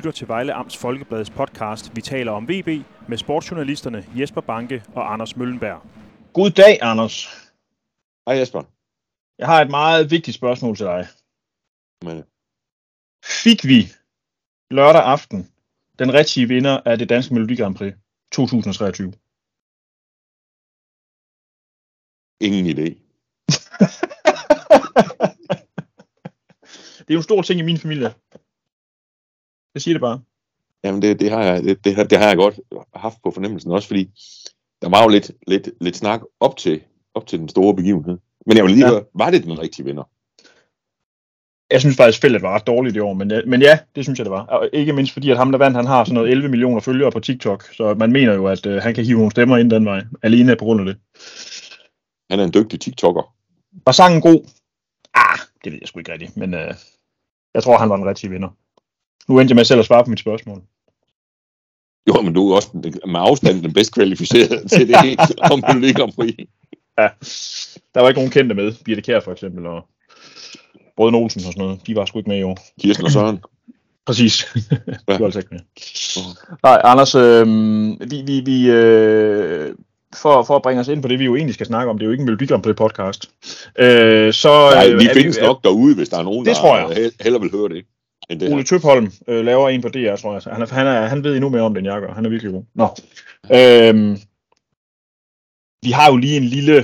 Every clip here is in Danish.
lytter til Vejle Amts Folkebladets podcast Vi taler om VB med sportsjournalisterne Jesper Banke og Anders Møllenberg. God dag, Anders. Hej Jesper. Jeg har et meget vigtigt spørgsmål til dig. Men... fik vi lørdag aften den rigtige vinder af det danske Melodi Grand Prix 2023? Ingen idé. Det er jo en stor ting i min familie. Jeg siger det bare. Jamen det har jeg godt haft på fornemmelsen også, fordi der var jo lidt snak op til den store begivenhed. Men jeg vil lige høre, var det den rigtige vinder? Jeg synes faktisk, feltet var ret dårligt i år, men ja, det synes jeg, det var. Og ikke mindst fordi, at ham der vandt, han har sådan noget 11 millioner følgere på TikTok, så man mener jo, at han kan hive nogle stemmer ind den vej, alene på grund af det. Han er en dygtig TikToker. Var sangen god? Det ved jeg sgu ikke rigtigt, men jeg tror, han var den rigtige vinder. Nu endte jeg med selv at svare på mit spørgsmål. Jo, men du er også med afstand den bedst kvalificerede til det hele, om du ligger om fri. Ja, der var ikke nogen kendte med. Birthe Kjær for eksempel, og Brødrene Olsen og sådan noget. De var sgu ikke med i år. Kirsten og Søren. Præcis. Du var altså ikke med. Nej, Anders, For at bringe os ind på det, vi jo egentlig skal snakke om, det er jo ikke en Melodi Grand Prix podcast. Nej, vi findes nok derude, hvis der er nogen, der hellere vil høre det. End det Ole Tøpholm laver en på DR, tror jeg. Han ved endnu mere om det, end jeg gør. Han er virkelig god. Nå. Vi har jo lige en lille,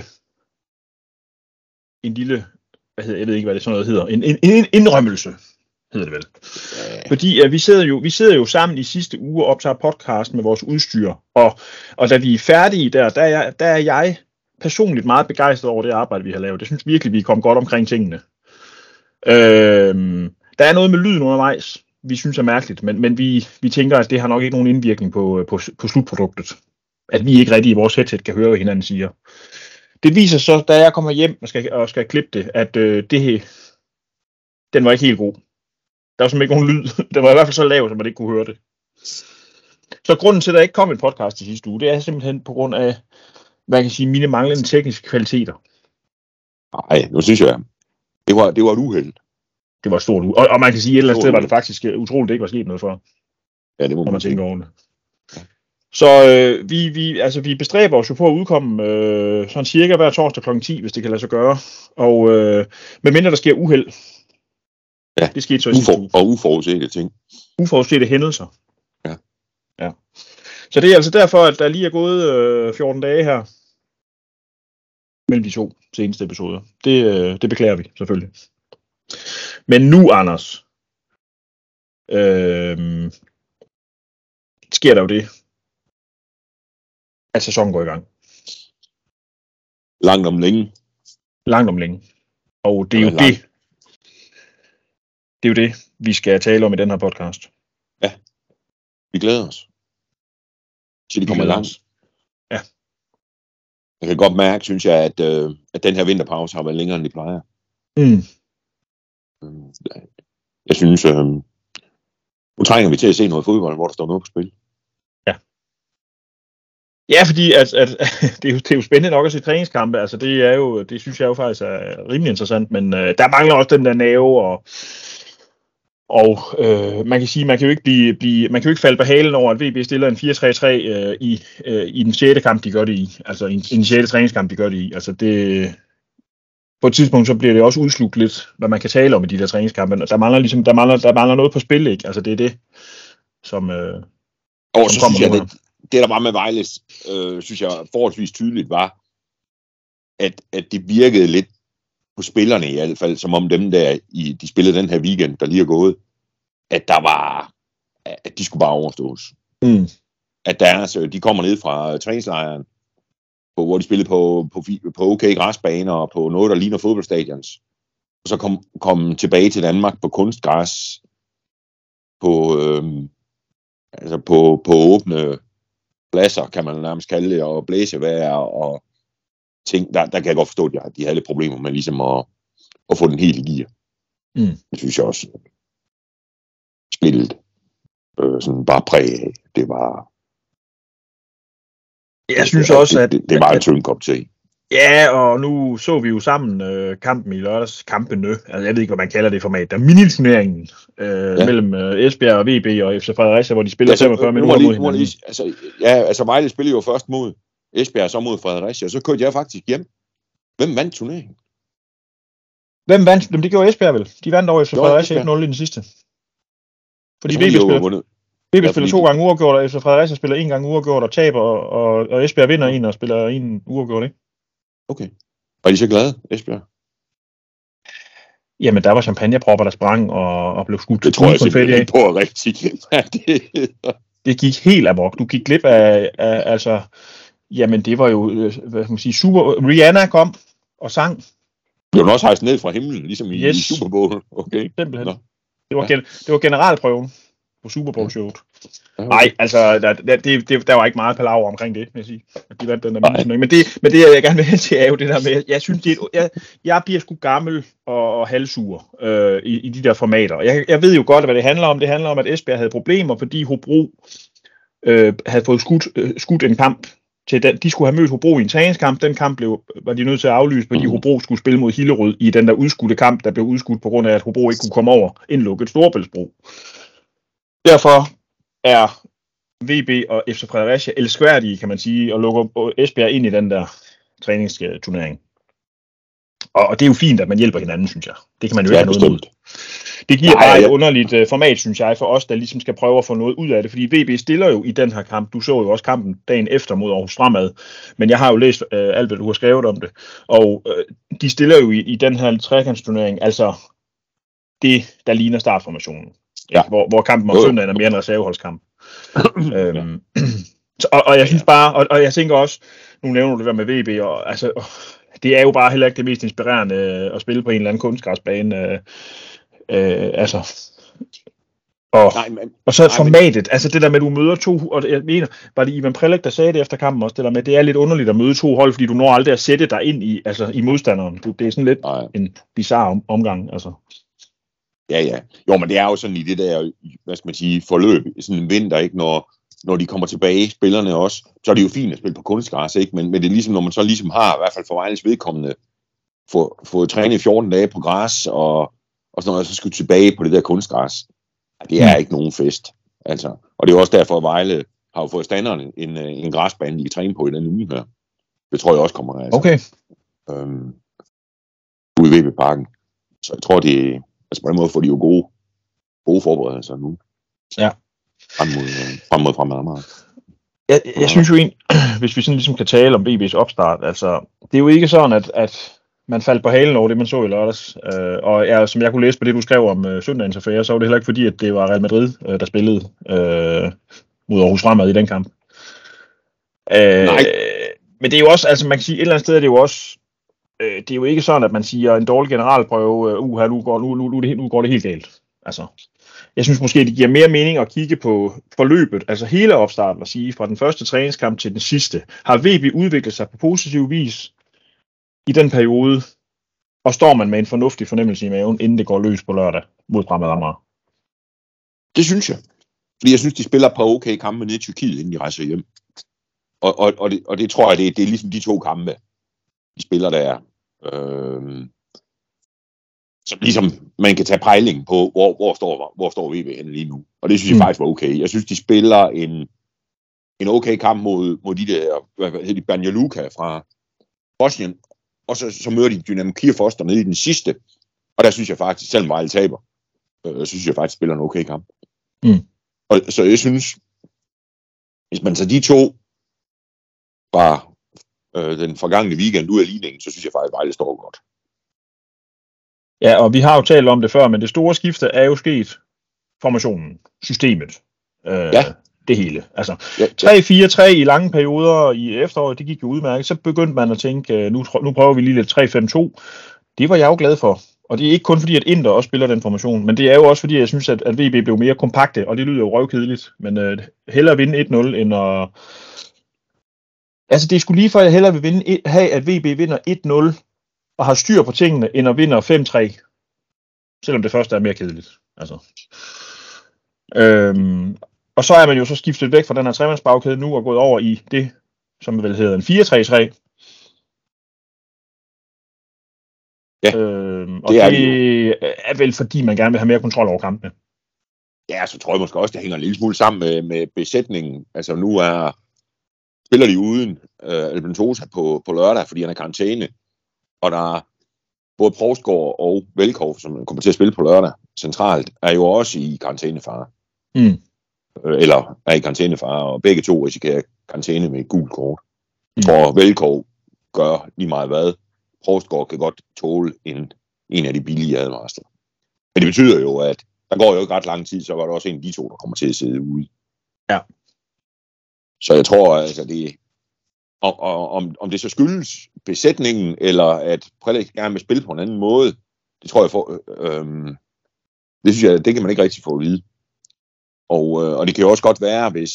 jeg ved ikke, hvad det sådan noget hedder, en indrømmelse, hedder det vel. Ja. Fordi vi sidder jo sammen i sidste uge og optager podcast med vores udstyr, og da vi er færdige der er jeg personligt meget begejstret over det arbejde, vi har lavet. Jeg synes virkelig, vi er kommet godt omkring tingene. Der er noget med lyden undervejs, vi synes er mærkeligt, men vi tænker, at det har nok ikke nogen indvirkning på slutproduktet. At vi ikke rigtig i vores headset kan høre, hvad hinanden siger. Det viser så, da jeg kommer hjem og skal klippe det, at den var ikke helt god. Der var simpelthen ikke nogen lyd. Den var i hvert fald så lav, at man ikke kunne høre det. Så grunden til, at der ikke kom en podcast i sidste uge, det er simpelthen på grund af, hvad jeg kan sige, mine manglende tekniske kvaliteter. Nej, nu synes jeg, det var et uheld. Det var et stort uheld. Og man kan sige, at et eller andet sted var det faktisk utroligt, det ikke var sket noget for. Ja, det må man tænke over det. Så vi bestræber os jo på at udkomme sådan cirka hver torsdag kl. 10, hvis det kan lade sig gøre. Og medmindre der sker uheld. Ja, det skete så og uforudsete ting. Uforudsete hændelser. Ja. Så det er altså derfor, at der lige er gået 14 dage her mellem de to seneste episoder. Det beklager vi selvfølgelig. Men nu, Anders, sker der jo det, at sæsonen går i gang. Langt om længe. Og det er jo langt. Det er jo det, vi skal tale om i den her podcast. Ja, vi glæder os til det kommer langt. Ja. Jeg kan godt mærke, synes jeg, at den her vinterpause har været længere, end de plejer. Mm. Jeg synes, nu trænger vi til at se noget fodbold, hvor der står noget på spil. Ja. Ja, fordi det er jo spændende nok at se træningskampe. Altså, det synes jeg jo faktisk er rimelig interessant, men der mangler også den der nerve og man kan sige, man kan jo ikke man kan jo ikke falde på halen over, at VB stiller en 4-3-3 i den 6. kamp, de gør det i. Altså i den 6. træningskamp, de gør det i. Altså det, på et tidspunkt, så bliver det også udslugt lidt, hvad man kan tale om i de der træningskampe. Der mangler noget på spil, ikke? Altså det er det, som, som kommer jeg, det der var med Vejles, synes jeg forholdsvis tydeligt var, at det virkede lidt, på spillerne i hvert fald, som om dem der, de spillede den her weekend, der lige er gået, at de skulle bare overstås. Mm. At de kommer ned fra træningslejren, hvor de spillede på okay græsbaner, og på noget, der ligner fodboldstadions. Og så kom tilbage til Danmark på kunstgræs, på åbne pladser, kan man nærmest kalde det, og blæsevejr, og ting, der kan jeg godt forstå, at de havde lidt problemer med ligesom at få den helt i gear. Mm. Det synes jeg også spillet sådan bare præg af. Det var... Jeg synes også, at... Det var en tynd kop te. Ja, og nu så vi jo sammen kampen i lørdags, kampene, altså jeg ved ikke, hvad man kalder det format, der miniturneringen mellem Esbjerg og VB og FC Fredericia, hvor de spiller altså, 45 minutter mod hinanden. Altså, Vejle spillede jo først mod Esbjerg, så mod Fredericia, og så kørte jeg faktisk hjem. Hvem vandt turneringen? Hvem vandt? Jamen, det gjorde Esbjerg vel. De vandt over FC Fredericia 1-0 i den sidste. Fordi VB spiller 2 gange uafgjort, og FC Fredericia spiller 1 gang uafgjort og taber, og Esbjerg vinder 1 og spiller 1 uafgjort, ikke? Okay. Var de så glade, Esbjerg? Jamen, der var champagnepropper, der sprang og blev skudt. Det tror jeg selvfølgelig ikke på rigtigt. Det gik helt amok. Du gik glip af altså... Jamen, det var jo, hvad skal man sige, super... Rihanna kom og sang. Blev den også hejst ned fra himlen, ligesom i Super Bowl? Okay. Simpelthen. Det var generalprøven på Super Bowl-showet. Nej, altså, der var ikke meget palaver omkring det, vil jeg sige. De vandt den der mindsynning. Men det, jeg gerne vil have til, er jo det der med, jeg synes, jeg bliver sgu gammel og halvsur i de der formater. Jeg ved jo godt, hvad det handler om. Det handler om, at Esbjerg havde problemer, fordi Hobro havde fået skudt en kamp. De skulle have mødt Hobro i en træningskamp. Den kamp var de nødt til at aflyse, fordi Hobro skulle spille mod Hillerød i den der udskudte kamp, der blev udskudt på grund af, at Hobro ikke kunne komme over indlukket Storebæltsbro. Derfor er VB og FC Fredericia elskværdige, kan man sige, og lukker Esbjerg ind i den der træningsturnering. Og det er jo fint, at man hjælper hinanden, synes jeg. Det kan man jo ikke have noget med. Det giver bare et underligt format, synes jeg, for os, der ligesom skal prøve at få noget ud af det. Fordi VB stiller jo i den her kamp. Du så jo også kampen dagen efter mod Aarhus Stramad. Men jeg har jo læst alt, hvad du har skrevet om det. Og de stiller jo i den her trekantsturnering, altså det, der ligner startformationen. Ja. Hvor kampen om søndagen er mere en reserveholdskamp. Og jeg synes bare, og jeg tænker også, nu nævner du det der med VB, og altså... Det er jo bare heller ikke det mest inspirerende at spille på en eller anden kunstgræsbane. Altså. Og så formatet. Altså det der med, at du møder to... Og jeg mener, var det Ivan Prelik, der sagde det efter kampen også, det der med, det er lidt underligt at møde to hold, fordi du når aldrig at sætte dig ind i, altså, i modstanderen. Det er sådan lidt en bizarre omgang. Altså. Ja. Jo, men det er jo sådan i det der, hvad skal man sige, forløb. Sådan en vinter, ikke? Når de kommer tilbage, spillerne også, så er det jo fint at spille på kunstgræs, ikke? Men det er ligesom, når man så ligesom har, i hvert fald for Vejles vedkommende, fået trænet 14 dage på græs, og sådan noget, så skal tilbage på det der kunstgræs. Det er ikke nogen fest. Altså. Og det er også derfor, at Vejle har jo fået standarden en græsbane, de kan træne på i den uge her. Det tror jeg også kommer altså. Okay. Ude i VB Parken. Så jeg tror, det altså på den måde får de jo gode forberedelser nu. Ja. Frem mod Fremad Amager. Jeg synes jo egentlig, hvis vi sådan ligesom kan tale om VB's opstart, altså, det er jo ikke sådan, at man faldt på halen over det, man så i lørdags. Og som jeg kunne læse på det, du skrev om søndagens affære, så var det heller ikke fordi, at det var Real Madrid, der spillede mod Aarhus Stramad i den kamp. Men det er jo også, altså man kan sige, et eller andet sted er det jo også, det er jo ikke sådan, at man siger en dårlig generalprøve, nu går det helt galt. Altså, jeg synes måske, det giver mere mening at kigge på forløbet, altså hele opstarten, og sige, fra den første træningskamp til den sidste, har VB udviklet sig på positiv vis i den periode, og står man med en fornuftig fornemmelse i maven, inden det går løs på lørdag mod Fremad Amager? Det synes jeg. Fordi jeg synes, de spiller på okay kampe nede i Tyrkiet, inden de rejser hjem. Og det tror jeg, det er ligesom de 2 kampe, de spiller der. Så ligesom man kan tage pejlingen på, hvor står VB henne lige nu. Og det synes jeg faktisk var okay. Jeg synes, de spiller en okay kamp mod de der, hvad hedder de, Banja Luka fra Bosnien. Og så møder de Dynamo Kyiv Foster nede i den sidste. Og der synes jeg faktisk, selvom Vejle taber, synes jeg faktisk, spiller en okay kamp. Og så jeg synes, hvis man tager de 2 fra den forgangne weekend ud af ligningen, så synes jeg faktisk, Vejle står godt. Ja, og vi har jo talt om det før, men det store skifte er jo sket formationen, systemet, det hele. Altså 3-4-3 i lange perioder i efteråret, det gik jo udmærket. Så begyndte man at tænke, nu prøver vi lige lidt 3-5-2. Det var jeg jo glad for. Og det er ikke kun fordi, at Inter også spiller den formation, men det er jo også fordi, jeg synes, at VB blev mere kompakte, og det lyder jo røvkedeligt. Men hellere vinde 1-0, end at... Altså det er sgu lige for, at jeg hellere vil have, at VB vinder 1-0, og har styr på tingene, end at vinde 5-3, selvom det første er mere kedeligt. Altså. Og så er man jo så skiftet væk fra den her tremandsbagkæde nu, og gået over i det, som vel hedder en 4-3-3, Ja, og det er vel fordi, man gerne vil have mere kontrol over kampene. Ja, så tror jeg måske også, det hænger en lille smule sammen med besætningen. Altså nu spiller de uden Albin Tosa på lørdag, fordi han er i karantæne. Og der er både Prostgaard og Velkov, som kommer til at spille på lørdag centralt, er jo også i karantænefare. Mm. Eller er i karantænefare, og begge to risikerer karantæne med et gult kort. Hvor Velkov gør lige meget hvad. Prostgaard kan godt tåle en af de billige advarsler. Men det betyder jo, at der går jo ikke ret lang tid, så var der også en af de to, der kommer til at sidde ude. Ja. Så jeg tror altså, det om det så skyldes besætningen, eller at Frederik gerne vil spille på en anden måde, det tror jeg det synes jeg, det kan man ikke rigtig få at vide. Og det kan jo også godt være, hvis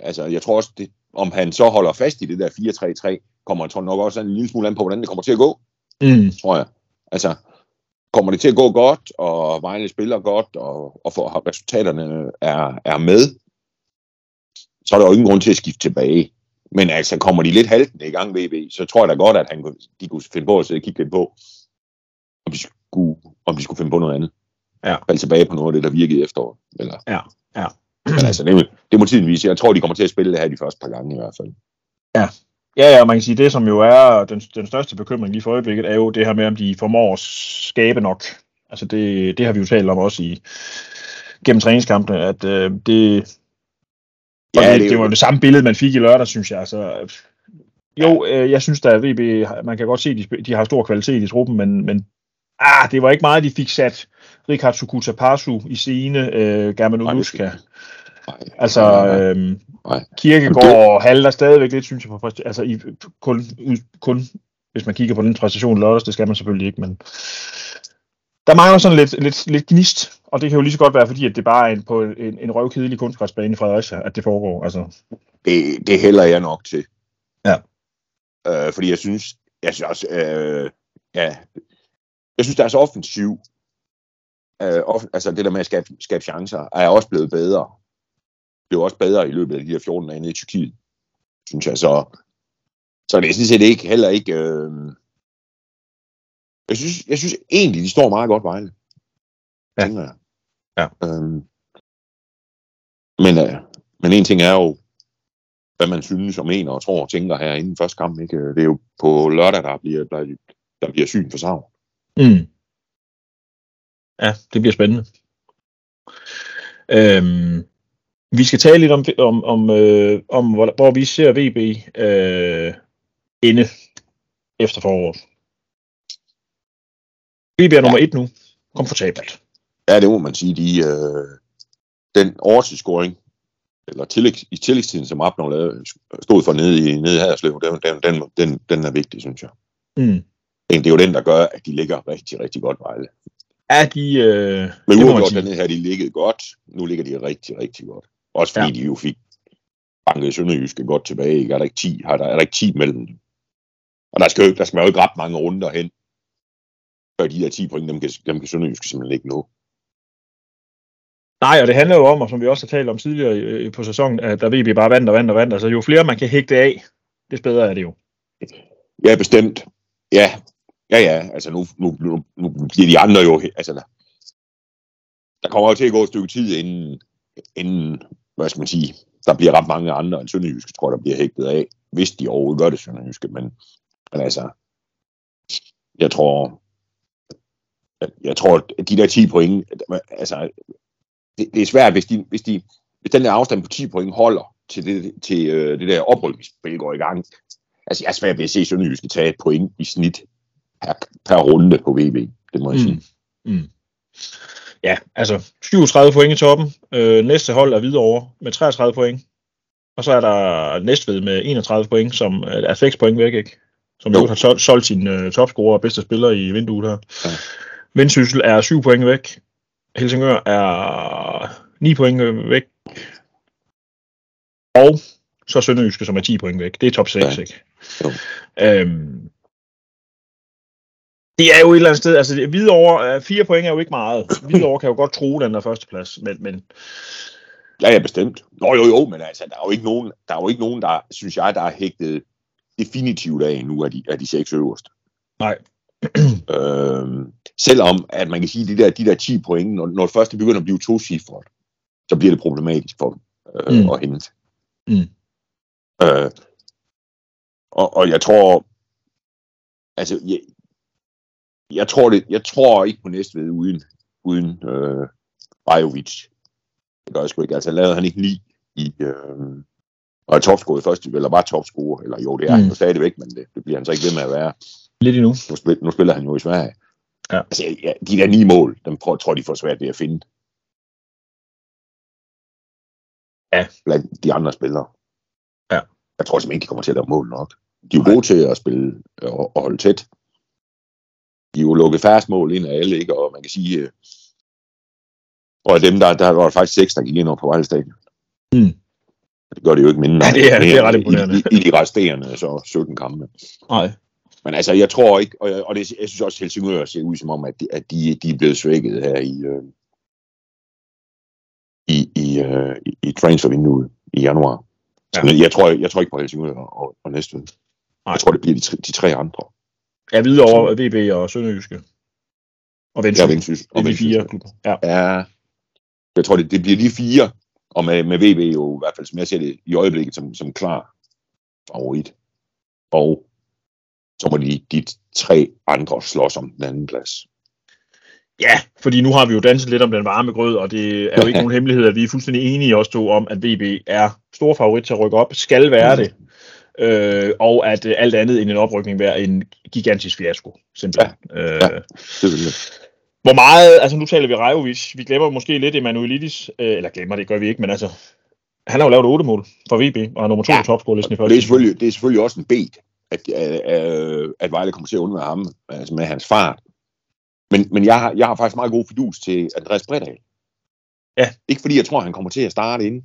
altså, jeg tror også, det, om han så holder fast i det der 4-3-3, kommer han nok også en lille smule an på, hvordan det kommer til at gå. Mm. Tror jeg. Altså, kommer det til at gå godt, og Vejle spiller godt, og for resultaterne er med, så er der jo ingen grund til at skifte tilbage. Men altså, kommer de lidt haltende i gang, VB, så tror jeg da godt, at de kunne finde på at sidde og kigge lidt på, om de skulle finde på noget andet. Ja. Falde tilbage på noget af det, der virkede i efteråret. Eller. Ja. Men altså, det må tiden vise. Jeg tror, de kommer til at spille det her de første par gange i hvert fald. Ja. Ja, og man kan sige, det som jo er den største bekymring lige for øjeblikket, er jo det her med, om de formår at skabe nok. Altså det har vi jo talt om også gennem træningskampene, at det var det samme billede, man fik i lørdag, synes jeg. Så, jeg synes da, at VB, man kan godt se, de har stor kvalitet i truppen, men det var ikke meget, de fik sat Ricardo Kutapasu i scene, German Udushka. Nej. Kirkegård halter stadigvæk lidt, synes jeg, på altså kun hvis man kigger på den præstation lørdags, det skal man selvfølgelig ikke, men der mangler sådan lidt gnist, og det kan jo lige så godt være, fordi at det bare er på en røvkedelig kunstgræsbane i Fredericia, at det foregår. Altså. Det hælder jeg nok til. Ja. Fordi jeg synes deres offensiv, altså det der med at skabe chancer, er også blevet bedre. Det er også bedre i løbet af de her 14 dage i Tyrkiet, synes jeg. Så det er sådan set heller ikke... Jeg synes egentlig, de står meget godt Vejle. Ja. Tænker jeg. Ja. Men en ting er jo, hvad man synes om en og tror og tænker her inden første kamp. Ikke? Det er jo på lørdag, der bliver syn for savn. Mm. Ja, det bliver spændende. Vi skal tale lidt om hvor vi ser VB inde efter foråret. VB er nummer 1 nu. Komfortabelt. Ja, det må man sige. Den overtidsscoring, eller i tillægstiden, som Abner lavede, stod for nede i Hadersløb, den er vigtig, synes jeg. Mm. Det er jo den, der gør, at de ligger rigtig, rigtig godt Vejle. Er de... Men uafgjort dernede her, de ligget godt. Nu ligger de rigtig, rigtig godt. Også fordi de jo fik banket Sønderjysken godt tilbage. Ikke? Er der ikke 10 mellem dem? Og der skal jo ikke ret mange runder hen. Før de der 10 point, dem kan Sønderjysken simpelthen ikke nå. Nej, og det handler jo om, og som vi også har talt om tidligere på sæsonen, at der VB bare vandt. Så altså, jo flere man kan hægte af, desto bedre er det jo. Ja, bestemt. Ja, altså nu bliver de andre jo... Altså, der kommer jo til at gå et stykke tid, inden hvad skal man sige, der bliver ret mange andre end Sønderjyske, tror jeg, der bliver hægtet af, hvis de overhovedet gør det Sønderjyske, men altså, jeg tror, at de der 10 point, altså, det er svært, hvis den der afstand på 10 point holder til det der oprykningsspil går i gang. Altså, jeg er svært ved at se Sønderjyske tage et point i snit per runde på VB, det må jeg sige. Mm. Ja, altså 37 point i toppen. Næste hold er Hvidovre med 33 point. Og så er der Næstved med 31 point, som er 6 point væk, ikke? Som jo har solgt sin topscorer og bedste spiller i vinduet her. Ja. Vendsyssel er 7 point væk. Helsingør er 9 point væk. Og så Sønderjyske, som er 10 point væk. Det er top 6, ikke? Det er jo et eller andet sted, altså Hvidovre, 4 point er jo ikke meget. Hvidovre kan jo godt tro den der førsteplads, men... Ja, bestemt. Jo, men altså, der er jo ikke nogen, der, synes jeg, der er hægtet definitivt af endnu af de seks øverste. Nej. Selvom, at man kan sige, at de der 10 point, når det første begynder at blive tocifret, så bliver det problematisk for dem at hente. Mm. Og jeg tror, altså, jeg tror ikke på Næstved uden Bajovic. Det gør jeg sgu ikke. Altså, lavede han ikke 9 i... og er topscorer først, eller var topscorer, eller jo, det er han jo stadigvæk, men det bliver han så ikke ved med at være. Lidt endnu. Nu spiller han jo i Sverige. Ja. Altså, ja, de der 9 mål, dem tror de får svært ved at finde. Ja. Blandt de andre spillere. Ja. Jeg tror simpelthen ikke, de kommer til at lave mål nok. De er jo gode til at spille og holde tæt. De er jo lukket færrest mål ind af alle, ikke? Og man kan sige... Og dem, der var faktisk 6, der gik ind over på Vejle Stadion. Mm. Det gør det jo ikke mindre. Ja, det er ret imponerende. I de resterende, så 17 kampe. Nej. Men altså, jeg tror ikke, og det, jeg synes også, at Helsingør ser ud som om, at de er blevet svækket her i transfervinduet i januar. Ja. Jeg tror ikke på Helsingør og Næstved. Jeg tror, det bliver de 3 andre. Ja, videre over VB og Sønderjyske. Og Vendsyssel. Ja, og de 4 klubber. Ja. Jeg tror, det bliver de 4. Og med VB jo i hvert fald, som jeg ser det i øjeblikket, som klar favorit. Og så må de 3 andre slås om den anden plads. Ja, fordi nu har vi jo danset lidt om den varme grød, og det er jo ikke nogen hemmelighed, at vi er fuldstændig enige også to om, at VB er stor favorit til at rykke op, skal være det. Og at alt andet end en oprykning være en gigantisk fiasko, simpelthen. Ja, det vil jeg. Hvor meget, altså nu taler vi Rajovic, vi glemmer måske lidt Emmanouilidis, eller glemmer det, gør vi ikke, men altså, han har jo lavet 8 mål for VB, og er nummer 2 i topscorelisten i første. Det er selvfølgelig også en bet, at Vejle kommer til at undvære ham, altså med hans fart. Men jeg har faktisk meget god fidus til Andreas Bredal. Ja. Ikke fordi jeg tror, han kommer til at starte inde.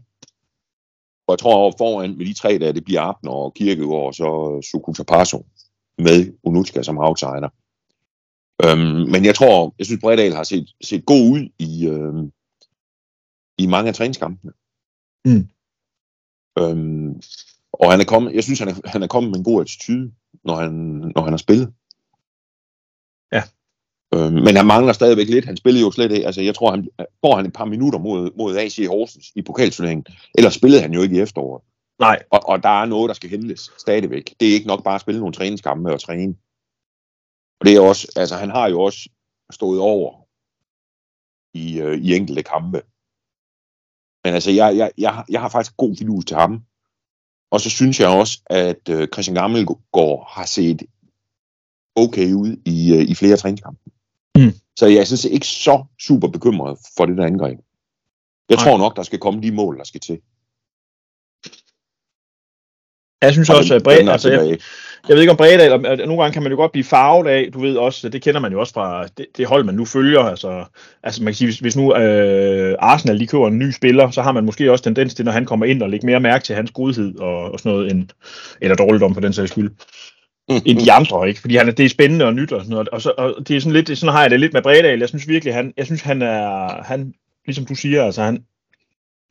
Og jeg tror foran med de 3 dage, det bliver Abner og Kirkegård, og så Sukusapasso med Unutska som outsider. Men jeg synes Bredal har set god ud i mange af træningskampene. Mm. Og han er kommet, jeg synes han er kommet med en god attitude, når han har spillet. Ja. Men han mangler stadigvæk lidt. Han spillede jo slet ikke. Altså jeg tror han et par minutter mod AC Horsens i pokalturneringen. Ellers spillede han jo ikke i efteråret. Nej. Og der er noget der skal hentes stadigvæk. Det er ikke nok bare at spille nogle træningskampe og træne. Og det er også, altså han har jo også stået over i enkelte kampe. Men altså, jeg har faktisk god fidus til ham. Og så synes jeg også, at Christian Gammelgaard har set okay ud i flere træningskampe. Mm. Så jeg synes ikke så super bekymret for det der angreb. Jeg tror nok, der skal komme de mål, der skal til. Jeg synes også, at Bredal, altså jeg ved ikke om Bredal, og nogle gange kan man jo godt blive farvet af, du ved også, det kender man jo også fra det hold, man nu følger, altså man kan sige, hvis nu Arsenal lige køber en ny spiller, så har man måske også tendens til, når han kommer ind og lægger mere mærke til hans godhed og sådan noget, eller dårligdom for den sags skyld, end de andre, ikke? Fordi det er spændende og nyt og sådan noget, og det er sådan lidt, sådan har jeg det lidt med Bredal, jeg synes virkelig, han er, ligesom du siger, altså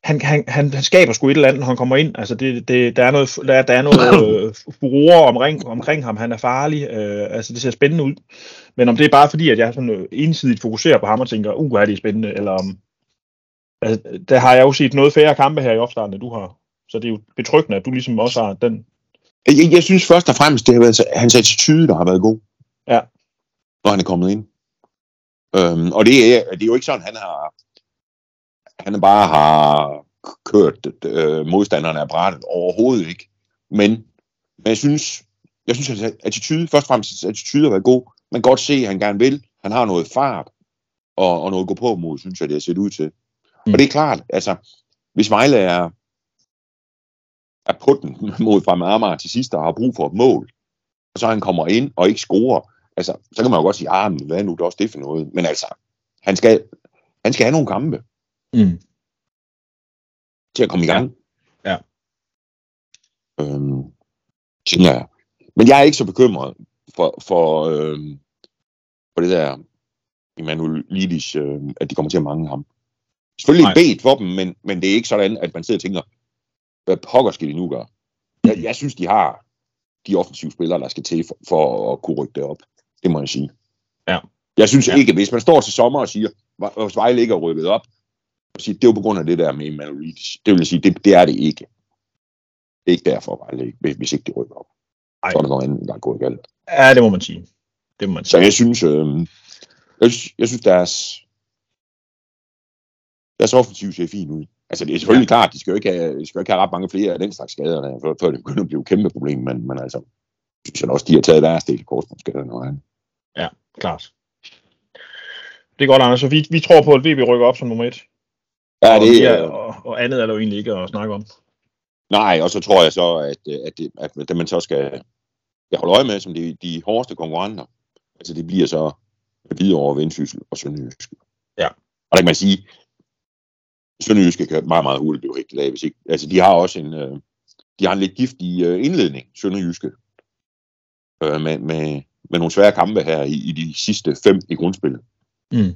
han skaber sgu et eller andet, når han kommer ind. Altså der er noget furore omkring ham. Han er farlig. Altså det ser spændende ud. Men om det er bare fordi at jeg sådan ensidigt fokuserer på ham og tænker, er det spændende, eller altså, der har jeg jo set noget færre kampe her i opstarten, end du har. Så det er jo betryggende, at du ligesom også har den. Jeg synes først og fremmest det har været hans attitude, der har været god. Ja. Når han er kommet ind. Og det er jo ikke sådan han bare har kørt modstanderne af brættet, overhovedet ikke. Men jeg synes at attitude, først og fremmest attitude har været god. Man kan godt se, at han gerne vil. Han har noget fart og noget at gå på mod, synes jeg, det har set ud til. Mm. Og det er klart, altså, hvis Vejle er på den mod Fremad Amager til sidst og har brug for et mål, og så han kommer ind og ikke scorer, altså, så kan man jo godt sige, men hvad nu, det er også det for noget. Men altså, han skal have nogle kampe. Mm. Til at komme i gang. Ja. Tænker jeg. Men jeg er ikke så bekymret for det der Emmanouilidis, at de kommer til at mangle ham. Selvfølgelig bedt for dem, men det er ikke sådan, at man sidder og tænker, hvad pokker skal de nu gøre? Jeg synes, de har de offensive spillere, der skal til for at kunne rykke det op. Det må jeg sige. Ja. Jeg synes ikke, hvis man står til sommer og siger, at Vejle ikke er rykket op, og siger, det er jo på grund af det der med Emmanouilidis. Det vil jeg sige, det er det ikke. Det er ikke derfor, Vejle, hvis ikke det rykker op. Ej. Så er der noget andet, der er gået galt. Ja, det må man sige. Det må man sige. Så jeg synes, jeg synes deres offensiv ser fint ud. Altså, det er selvfølgelig klart, de skal jo ikke have ret mange flere af den slags skader, der, før det begynder at blive et kæmpe problem, men altså, synes jeg også, de har taget deres del korsbundsskader eller noget andet. Ja, klart. Det er godt, Anders. Så vi tror på, at VB rykker op som nummer 1. Ja, det er... Og andet er der jo egentlig ikke at snakke om. Nej, og så tror jeg så, at man så skal holde øje med, som de hårdeste konkurrenter. Altså, det bliver så videre over Vendsyssel og Sønderjysken. Ja. Og der kan man sige... Sønderjyske kan meget, meget hurtigt blive rigtig af, hvis ikke. Altså, de har også en lidt giftig indledning, Sønderjyske, med nogle svære kampe her i de sidste 5 i grundspillet. Mm.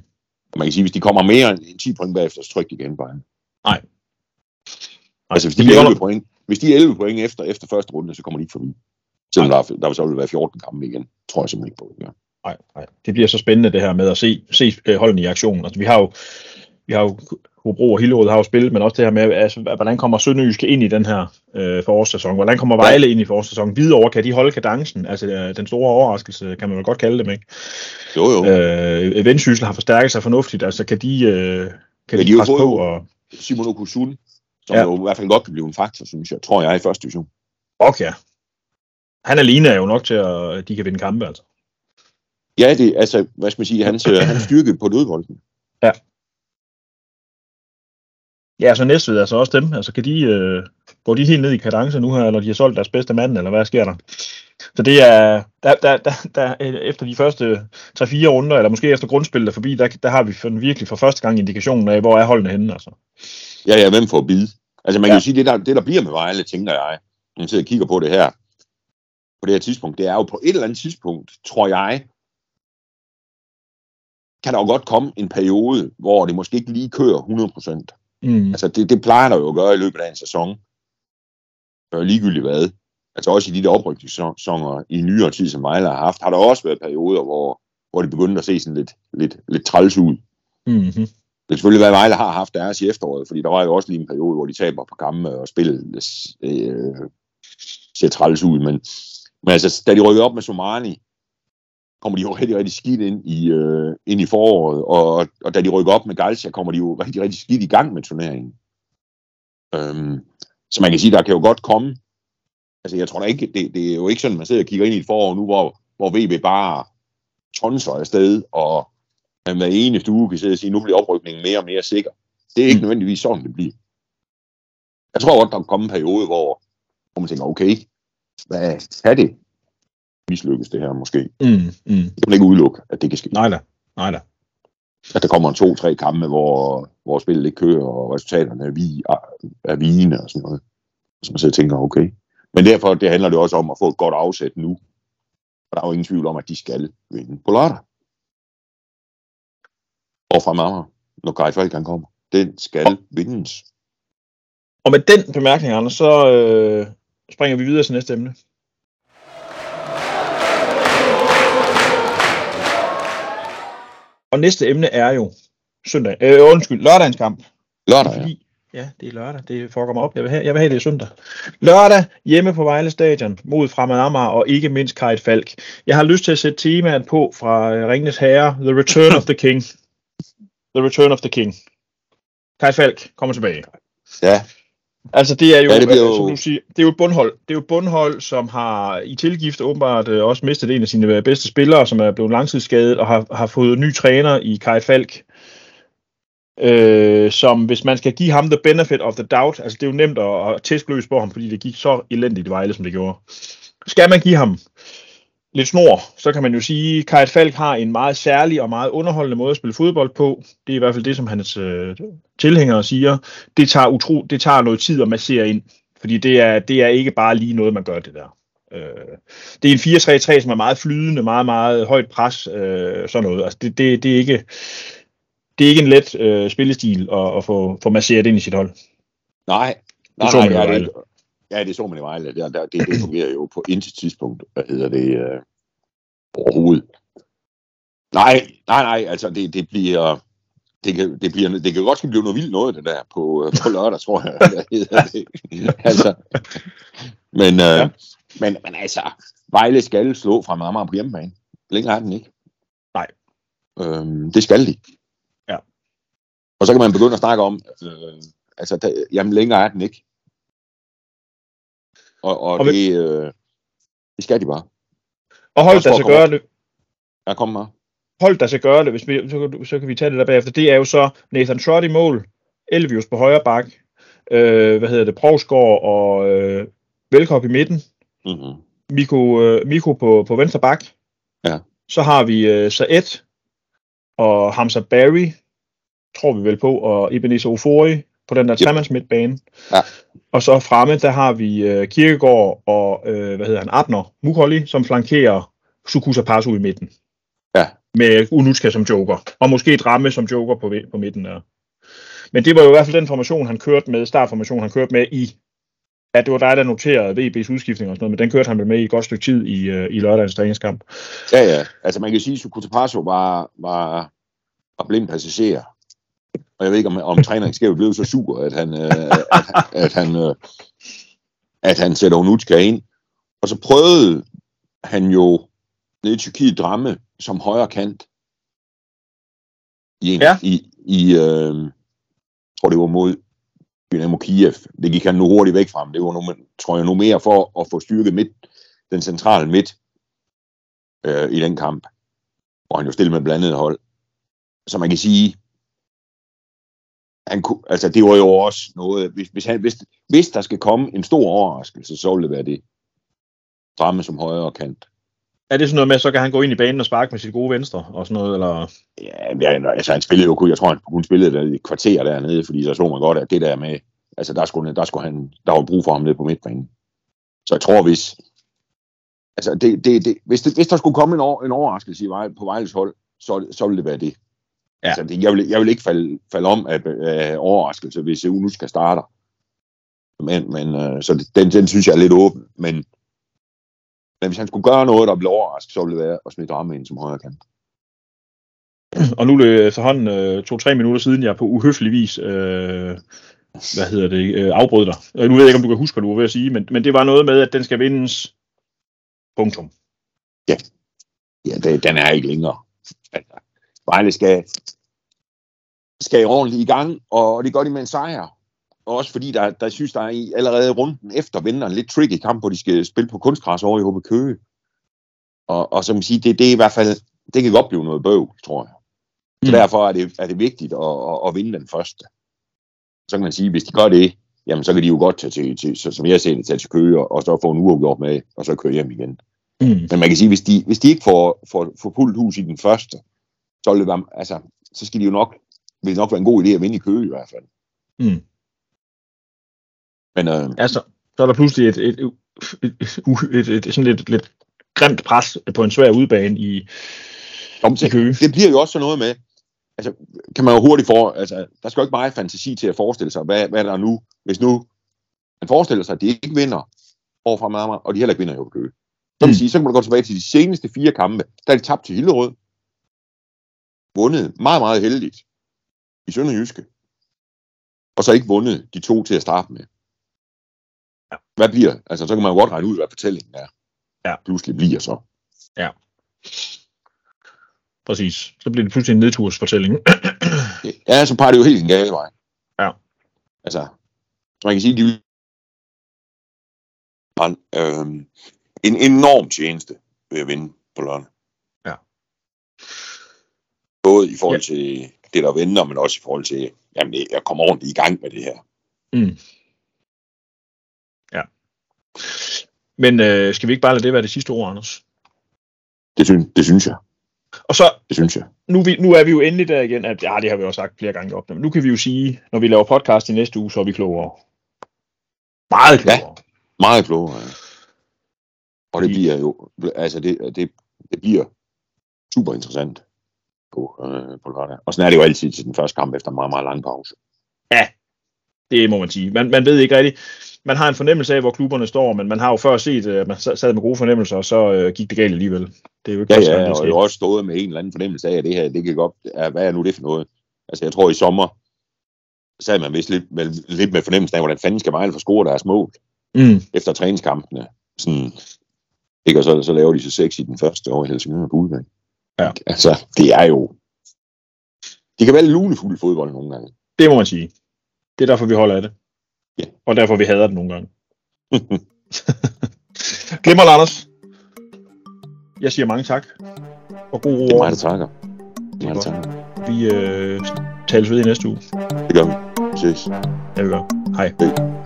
Og man kan sige, hvis de kommer mere end 10 point bagefter, så tryk de igen bare. Nej. Altså, hvis de er 11 point efter første runde, så kommer de ikke forbi. Selvom der så vil være 14 kampe igen, tror jeg simpelthen ikke på. Nej. Det bliver så spændende det her med at se holdene i aktion. Altså, vi har jo Hobro og Hillerød har jo spillet, men også det her med, altså, hvordan kommer Sønderjyske ind i den her forårssæson? Hvordan kommer Vejle ind i forårssæsonen? Hvidovre, kan de holde kadencen? Altså den store overraskelse, kan man jo godt kalde dem, ikke? Jo. Vendsyssel har forstærket sig fornuftigt, altså kan de passe på? Og... Simon Okusun, som jo i hvert fald godt kan blive en faktor, synes jeg, tror jeg, er i første division. Okay. Han alene er jo nok til, at de kan vinde kampe, altså. Ja, det altså, hvad skal man sige, hans styrke på dødbolden. Ja. Ja, så Næstved altså også dem. Altså, kan de gå de helt ned i kadence nu her, når de har solgt deres bedste mand, eller hvad sker der? Så det er, der efter de første 3-4 runder, eller måske efter grundspillet er forbi, der har vi virkelig for første gang indikationen af, hvor er holdene henne, altså. Ja, hvem får bid? Altså, man kan jo sige, det der bliver med Vejle, tænker jeg, når man sidder og kigger på det her, på det her tidspunkt, det er jo på et eller andet tidspunkt, tror jeg, kan der jo godt komme en periode, hvor det måske ikke lige kører 100%. Mm. Altså, det plejer der jo at gøre i løbet af en sæson. Ligegyldigt hvad. Altså, også i de der oprykningssæsoner i nyere tid, som Vejle har haft, har der også været perioder, hvor det begyndte at se sådan lidt træls ud. Mm-hmm. Det er selvfølgelig, hvad Vejle har haft deres i efteråret, fordi der var jo også lige en periode, hvor de taber på kampe og spillet ser træls ud. Men altså, da de rykker op med Somani, kommer de jo rigtig, rigtig skidt ind i foråret, og da de rykker op med Galcia, kommer de jo rigtig, rigtig skidt i gang med turneringen. Så man kan sige, der kan jo godt komme, altså jeg tror da ikke, det er jo ikke sådan, man sidder og kigger ind i et forår nu, hvor VB bare tonser afsted, og man hver eneste uge kan sidde og sige, nu bliver oprykningen mere og mere sikker. Det er ikke nødvendigvis sådan, det bliver. Jeg tror godt, der kan komme en periode, hvor man tænker, okay, hvad er det? Mislykkes det her måske. Det kan ikke udelukke, at det kan ske. Nej da. At der kommer en 2-3 kampe, hvor spillet ikke kører, og resultaterne er vigende og sådan noget. Så man selv tænker, okay. Men derfor det handler det også om at få et godt afsæt nu. Og der er jo ingen tvivl om, at de skal vinde på lørdag. Og Fremad, når Kai Falk kommer, den skal vindes. Og med den bemærkning, Anders, så springer vi videre til næste emne. Og næste emne er jo lørdagens kamp. Lørdag, fordi, ja, det er lørdag. Det fucker mig op. Jeg vil have det i søndag. Lørdag hjemme på Vejle Stadion mod Fremad Amager og ikke mindst Kai Falk. Jeg har lyst til at sætte temaet på fra Ringenes Herre, The Return of the King. The Return of the King. Kai Falk kommer tilbage. Ja. Altså det er jo, som du siger, det er jo et bundhold. Det er jo et bundhold, som har i tilgift åbenbart også mistet en af sine bedste spillere, som er blevet langtidsskadet og har fået ny træner i Kai Falk. Som hvis man skal give ham the benefit of the doubt, altså det er jo nemt at tæske løs på ham, fordi det gik så elendigt i Vejle, som det gjorde. Skal man give ham lidt snor, så kan man jo sige, at Kai Falk har en meget særlig og meget underholdende måde at spille fodbold på. Det er i hvert fald det, som hans tilhængere siger. Det tager noget tid at massere ind, fordi det er ikke bare lige noget, man gør det der. Det er en 4-3-3, som er meget flydende, meget, meget højt pres, sådan noget. Altså det er ikke en let spillestil at få masseret ind i sit hold. Nej. Ja, det så man i Vejle. Det fungerer jo på intet tidspunkt, overhovedet. Nej, altså det kan godt blive noget vildt noget, det der på lørdag, tror jeg. Altså, men altså, Vejle skal slå Fremad Amager på hjemmebane. Længere er den ikke. Nej. Det skal de. Ja. Og så kan man begynde at snakke om, længere er den ikke. Og det skal de bare. Og hold dig så gøre det. Ja, kom her. Hold der skal gøre det, hvis vi, så kan vi tage det der bagefter. Det er jo så Nathan Trott i mål, Elvius på højre bak, Prostgaard og Velkov i midten, mm-hmm. Mikko på venstre bak. Ja. Så har vi Saed og Hamza Barry, tror vi vel på, og Ebenezer Ofori på den der tremands midtbane. Ja. Og så fremme, der har vi Kirkegård og, Abner Mukholli, som flankerer Sukusapasso i midten. Ja. Med Unutska som joker, og måske et ramme som joker på midten der. Men det var jo i hvert fald den formation, han kørte med, startformation, han kørte med i, at det var dig, der noterede VB's udskiftning og sådan noget, men den kørte han med i et godt stykke tid i lørdagens træningskamp. Ja, altså man kan sige, at Sukusapasso var blind passager, og jeg ved ikke, om træneren skal jo blive så sur, at han sætter Unutska ind, og så prøvede han jo nede i Tyrkiet dramme som højre kant tror det var mod Dynamo Kyiv. Det gik han nu hurtigt væk fra ham. Det var nu mere for at få styrket midt, den centrale midt i den kamp, hvor han jo stillede med blandet hold. Så man kan sige, han kunne, altså det var jo også noget, hvis der skal komme en stor overraskelse, så ville det være det. Dramme som højre kant. Er det sådan noget med, så kan han gå ind i banen og sparke med sit gode venstre og sådan noget, eller? Ja, altså han spillede jo, jeg tror han spillede et kvarter dernede, fordi så slog man godt, at det der med, altså der var brug for ham nede på midtbanen. Så jeg tror, hvis der skulle komme en overraskelse på Vejles hold, så ville det være det. Ja. Altså, jeg vil ikke falde om af overraskelse, hvis EU nu skal starte. Men så den synes jeg er lidt åben, men hvis han skulle gøre noget, der blev overrasket, så ville det være at smide ramme ind som højre kant. Og nu er det efterhånden 2-3 minutter siden, jeg på uhøflig vis afbrød dig. Nu ved jeg ikke, om du kan huske, hvad du var ved at sige, men det var noget med, at den skal vindes. Punktum. Ja. Ja, den er ikke længere. Vejle skal ordentligt i gang, og det gør de med en sejr. Også fordi, der synes, der i allerede runden efter venter en lidt tricky kamp, hvor de skal spille på kunstgræs over i HB Køge. Og som man siger, det er i hvert fald, det kan godt blive noget bøvl, tror jeg. Så derfor er det vigtigt at vinde den første. Så kan man sige, hvis de gør det, jamen så kan de jo godt tage til Køge, og så få en uafgjort med, og så køre hjem igen. Men man kan sige, hvis de ikke får fuldt hus i den første, så vil det være, altså, så skal de jo nok være en god idé at vinde i Køge i hvert fald. Mm. Men, altså, så er der pludselig et sådan lidt grimt pres på en svær udbane i Køge. Det bliver jo også sådan noget med, altså, kan man jo hurtigt der skal jo ikke meget fantasi til at forestille sig, hvad der er nu, hvis nu man forestiller sig, at de ikke vinder over Fremad Amager, og de heller ikke vinder over Køge. Så vil sige, så kan man gå tilbage til de seneste 4 kampe, der er de tabt til Hillerød, vundet meget, meget heldigt i Sønderjyske, og så ikke vundet de 2 til at starte med. Hvad bliver? Altså, så kan man jo godt regne ud, hvad fortællingen er. Ja. Pludselig bliver så. Ja. Præcis. Så bliver det pludselig en nedtursfortælling. Ja, så peger det jo helt en gale vej. Ja. Altså, man kan sige, de en enorm tjeneste ved at vinde på lørdag. Ja. Både i forhold til det, der vender, men også i forhold til, jamen, jeg kommer ordentligt i gang med det her. Mm. Ja. Men skal vi ikke bare lade det være det sidste ord, Anders? Det synes jeg. Og så, det synes jeg. Nu er vi jo endelig der igen, at ja, det har vi også sagt flere gange op. Men nu kan vi jo sige, når vi laver podcast i næste uge, så er vi klogere. Meget klogere. Ja, meget klogere. Ja. Og det bliver jo, altså det bliver super interessant på lørdag. Og sådan er det jo altid til den første kamp efter en meget, meget lang pause. Ja, det må man sige. Man ved ikke rigtigt. man har en fornemmelse af, hvor klubberne står, men man har jo før set, at man sad med gode fornemmelser, og så gik det galt alligevel. Det er jo ikke sådan, og jeg har også stået med en eller anden fornemmelse af, at det her, det kan godt, hvad er nu det for noget? Altså, jeg tror i sommer, sad man vist lidt med fornemmelsen af, hvordan fanden skal Vejle få score deres mål efter træningskampene. Sådan, ikke? Og så laver de så 6 i den første over Helsingør på udgang. Ja. Altså, det er jo... Det kan være lidt lunefulde fodbold nogle gange. Det må man sige. Det er derfor, vi holder af det. Ja. Og derfor, vi hader det nogle gange. Glimmer, Anders. Jeg siger mange tak. Og god ro. Det er mig, der takker. Vi tales ved i næste uge. Det gør vi. Ses. Ja, vi gør. Hej. Hej.